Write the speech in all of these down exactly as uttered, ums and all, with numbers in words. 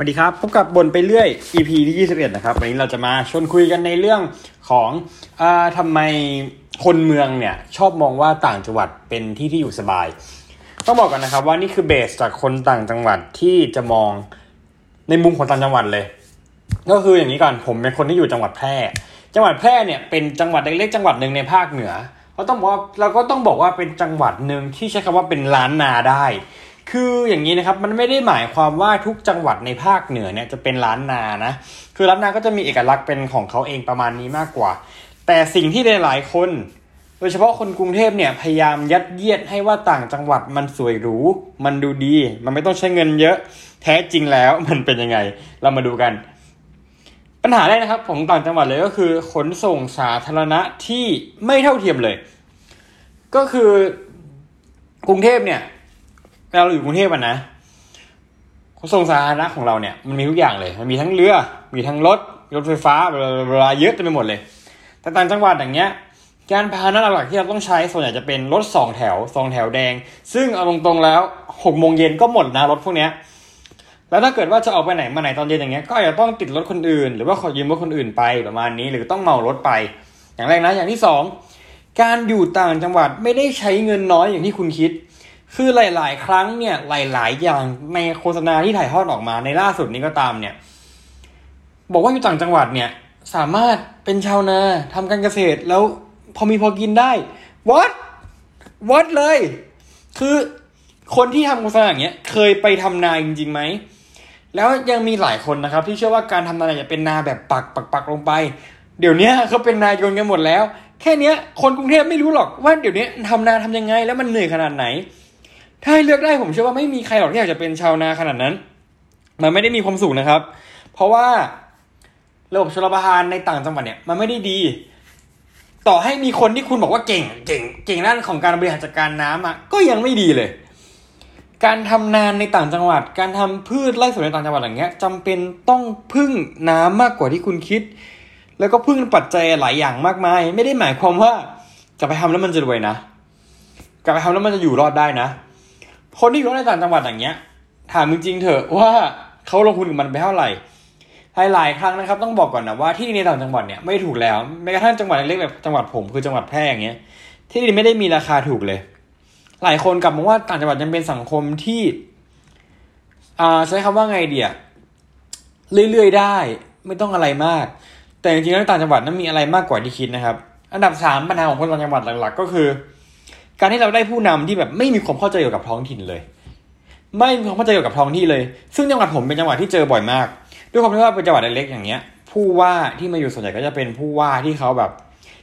สวัสดีครับพบกับบ่นไปเรื่อย อี พี ที่ยี่สิบเอ็ดนะครับวันนี้เราจะมาชวนคุยกันในเรื่องของเอ่อทำไมคนเมืองเนี่ยชอบมองว่าต่างจังหวัดเป็นที่ที่อยู่สบายต้องบอกก่อนนะครับว่านี่คือเบสจากคนต่างจังหวัดที่จะมองในมุมของต่างจังหวัดเลยก็คืออย่างนี้ก่อนผมเป็นคนที่อยู่จังหวัดแพร่จังหวัดแพร่เนี่ยเป็นจังหวัดเล็กๆจังหวัดนึงในภาคเหนือก็ต้องบอกว่าเราก็ต้องบอกว่าเป็นจังหวัดนึงที่ใช้คำว่าเป็นล้านนาได้คืออย่างนี้นะครับมันไม่ได้หมายความว่าทุกจังหวัดในภาคเหนือเนี่ยจะเป็นล้านนานะคือล้านนาก็จะมีเอกลักษณ์เป็นของเขาเองประมาณนี้มากกว่าแต่สิ่งที่หลายๆคนโดยเฉพาะคนกรุงเทพเนี่ยพยายามยัดเยียดให้ว่าต่างจังหวัดมันสวยหรูมันดูดีมันไม่ต้องใช้เงินเยอะแท้จริงแล้วมันเป็นยังไงเรามาดูกันปัญหาแรกนะครับของต่างจังหวัดเลยก็คือขนส่งสาธารณะที่ไม่เท่าเทียมเลยก็คือกรุงเทพเนี่ยเราอยู่กรุงเทพฯอ่ะนะขนส่งสาธารณะของเราเนี่ยมันมีทุกอย่างเลยมันมีทั้งเรือมีทั้งรถรถไฟฟ้าเยอะเต็มไปหมดเลยแต่ต่างจังหวัดอย่างเงี้ยยานพาหนะหลักๆที่เราต้องใช้ส่วนใหญ่จะเป็นรถสองแถวสองแถวแดงซึ่งเอาตรงๆแล้ว หกโมง เย็นก็หมดนะรถพวกเนี้ยแล้วถ้าเกิดว่าจะออกไปไหนมาไหนตอนเย็นอย่างเงี้ยก็อาจจะต้องติดรถคนอื่นหรือว่าขอยืมรถคนอื่นไปประมาณนี้หรือต้องเหมารถไปอย่างแรกนะอย่างที่สองการอยู่ต่างจังหวัดไม่ได้ใช้เงินน้อยอย่างที่คุณคิดคือหลายๆครั้งเนี่ยหลายๆอย่างในโฆษณาที่ถ่ายทอดออกมาในล่าสุดนี้ก็ตามเนี่ยบอกว่าอยู่ต่างจังหวัดเนี่ยสามารถเป็นชาวนาทำการเกษตรแล้วพอมีพอกินได้ what what เลยคือคนที่ทำโฆษณาอย่างเงี้ยเคยไปทำนาจริงๆไหมแล้วยังมีหลายคนนะครับที่เชื่อว่าการทำนาจะเป็นนาแบบปักปักปักลงไปเดี๋ยวนี้เขาเป็นนายโยนกันหมดแล้วแค่นี้คนกรุงเทพไม่รู้หรอกว่าเดี๋ยวนี้ทำนาทำยังไงแล้วมันเหนื่อยขนาดไหนถ้าให้เลือกได้ผมเชื่อว่าไม่มีใครหรอกที่อยากจะเป็นชาวนาขนาดนั้นมันไม่ได้มีความสุขนะครับเพราะว่าระบบชลประทานในต่างจังหวัดเนี่ยมันไม่ได้ดีต่อให้มีคนที่คุณบอกว่าเก่งเก่งเก่งด้านของการบริหารจัดการน้ำอ่ะก็ยังไม่ดีเลยการทำนาในต่างจังหวัดการทำพืชไร่สวนในต่างจังหวัดอย่างเงี้ยจำเป็นต้องพึ่งน้ำมากกว่าที่คุณคิดแล้วก็พึ่งปัจจัยหลายอย่างมากมายไม่ได้หมายความว่าจะไปทำแล้วมันจะรวยนะจะไปทำแล้วมันจะอยู่รอดได้นะคนที่อยู่ในต่างจังหวัดอย่างเงี้ยถามจริงๆเถอะว่าเขาลงทุนกับมันไปเท่าไหร่หลายๆครั้งนะครับต้องบอกก่อนนะว่าที่ดินในต่างจังหวัดเนี่ยไม่ถูกแล้วแม้กระทั่งจังหวัดเล็กๆแบบจังหวัดผมคือจังหวัดแพร่อย่างเงี้ยที่ดินไม่ได้มีราคาถูกเลยหลายคนกลับมองว่าต่างจังหวัดยังเป็นสังคมที่อ่าใช้คำว่าไงเดียเรื่อยๆได้ไม่ต้องอะไรมากแต่จริงๆแล้วต่างจังหวัดนั้นมีอะไรมากกว่าที่คิดนะครับอันดับสามปัญหาของคนต่างจังหวัดหลักๆก็คือการที่เราได้ผู้นำที่แบบไม่มีความเข้าใจเกี่ยวกับท้องถิ่นเลยไม่มีความเข้าใจเกี่ยวกับท้องที่เลยซึ่งจังหวัดผมเป็นจังหวัดที่เจอบ่อยมากด้วยความที่ว่าเป็นจังหวัดเล็กๆอย่างเงี้ยผู้ว่าที่มาอยู่ส่วนใหญ่ก็จะเป็นผู้ว่าที่เขาแบบ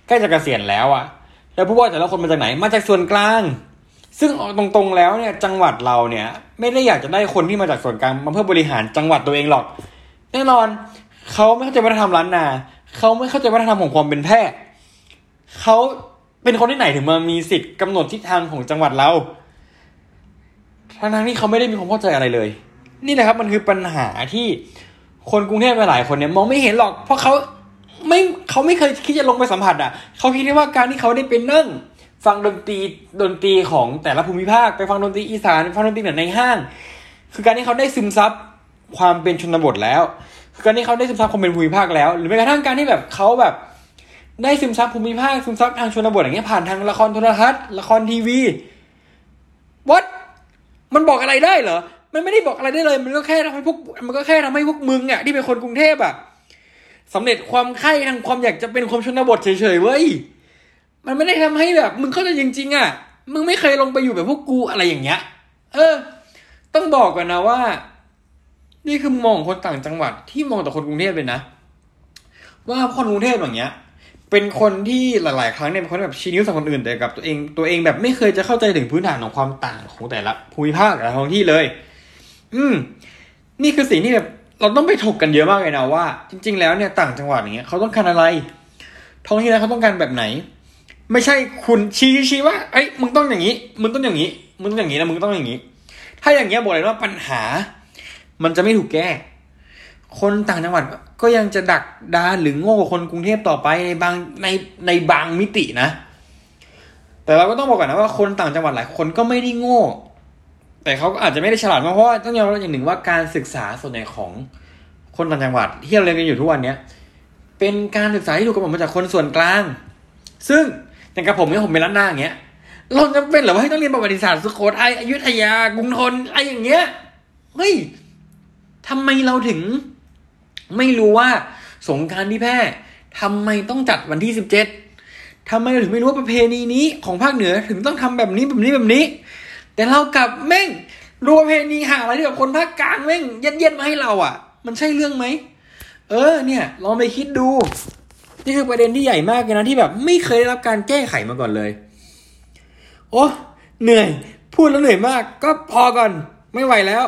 ใกล้จะเกษียณแล้วอ่ะแล้วผู้ว่าแต่ละคนมาจากไหนมาจากส่วนกลางซึ่งตรงๆแล้วเนี่ยจังหวัดเราเนี่ยไม่ได้อยากจะได้คนที่มาจากส่วนกลางมาเพื่อบริหารจังหวัดตัวเองหรอกแน่นอนเขาไม่เข้าใจวัฒนธรรมล้านนาเขาไม่เข้าใจวัฒนธรรมของความเป็นแพร่เขาเป็นคนที่ไหนถึงมามีสิทธิ์กำหนดทิศทางของจังหวัดเราทั้งๆที่เขาไม่ได้มีความเข้าใจอะไรเลยนี่แหละครับมันคือปัญหาที่คนกรุงเทพหลายคนเนี่ยมองไม่เห็นหรอกเพราะเขาไม่เขาไม่เคยคิดจะลงไปสัมผัสอ่ะเขาคิดว่าการที่เขาได้ไปนั่งฟังดนตรีดนตรีของแต่ละภูมิภาคไปฟังดนตรีอีสานฟังดนตรีเหนือในห้างคือการที่เขาได้ซึมซับความเป็นชนบทแล้วคือการที่เขาได้ซึมซับความเป็นภูมิภาคแล้วหรือแม้กระทั่งการที่แบบเขาแบบได้ซึมซับภูมิภาคซึมซับทางชนบทอย่างเงี้ยผ่านทางละครโทรทัศน์ละครทีวี what มันบอกอะไรได้เหรอมันไม่ได้บอกอะไรได้เลยมันก็แค่ทำให้พวกมันก็แค่ทำให้พวกมึงอ่ะที่เป็นคนกรุงเทพอ่ะสำเร็จความใคร่ทางความอยากจะเป็นความชนบทเฉยๆเว้ยมันไม่ได้ทำให้แบบมึงเข้าใจจริงๆอ่ะมึงไม่เคยลงไปอยู่แบบพวกกูอะไรอย่างเงี้ยเออต้องบอกก่อนนะว่านี่คือมองคนต่างจังหวัดที่มองแต่คนกรุงเทพเลยนะว่าคนกรุงเทพอย่างเงี้ยเป็นคนที่หลายๆครั้งเนี่ยเป็นคนแบบชี้นิ้วใส่คนอื่นแต่กับตัวเองตัวเองแบบไม่เคยจะเข้าใจถึงพื้นฐานของความต่างของแต่ละภูมิภาคแต่ละท้องที่เลยอืมนี่คือสิ่งที่แบบเราต้องไปถกกันเยอะมากเลยนะว่าจริงๆแล้วเนี่ยต่างจังหวัดอย่างเงี้ยเขาต้องการอะไรท้องที่นั้นเขาต้องการแบบไหนไม่ใช่คุณชี้ชี้ว่าเอ้ยมึงต้องอย่างนี้มึงต้องอย่างนี้มึงต้องอย่างนี้นะมึงต้องอย่างนี้ถ้าอย่างเงี้ยบอกเลยว่าปัญหามันจะไม่ถูกแก้คนต่างจังหวัดก็ยังจะดักดานหรือโง่กว่าคนกรุงเทพต่อไปในบางในในบางมิตินะแต่เราก็ต้องบอกก่อนนะว่าคนต่างจังหวัดหลายคนก็ไม่ได้โง่ แต่เขาก็อาจจะไม่ได้ฉลาดมากเพราะต้องยอมรับอย่างหนึ่งว่าการศึกษาส่วนใหญ่ของคนต่างจังหวัดที่เราเรียนกันอยู่ทุกวันเนี้ยเป็นการศึกษาที่ถูกกำหนดมาจากคนส่วนกลางซึ่งอย่างกับผมเนี่ยผมเป็นล้านนาอย่างเงี้ยเราจะเป็นหรือว่าให้ต้องเรียนประวัติศาสตร์สุโขทัยอยุธยากรุงธนอะไรอย่างเงี้ยเฮ้ยทำไมเราถึงไม่รู้ว่าสงกรานต์ที่แพร่ทำไมต้องจัดวันที่สิบเจ็ดทำไมเราถึงไม่รู้ว่าประเพณีนี้ของภาคเหนือถึงต้องทำแบบนี้แบบนี้แบบนี้แต่เรากลับแม่งรู้ประเพณีหาอะไรที่แบบคนภาคกลางแม่งยัดเยียดมาให้เราอ่ะมันใช่เรื่องไหมเออเนี่ยลองไปคิดดูนี่คือประเด็นที่ใหญ่มากเลยนะที่แบบไม่เคยได้รับการแก้ไขมาก่อนเลยโอ้เหนื่อยพูดแล้วเหนื่อยมากก็พอก่อนไม่ไหวแล้ว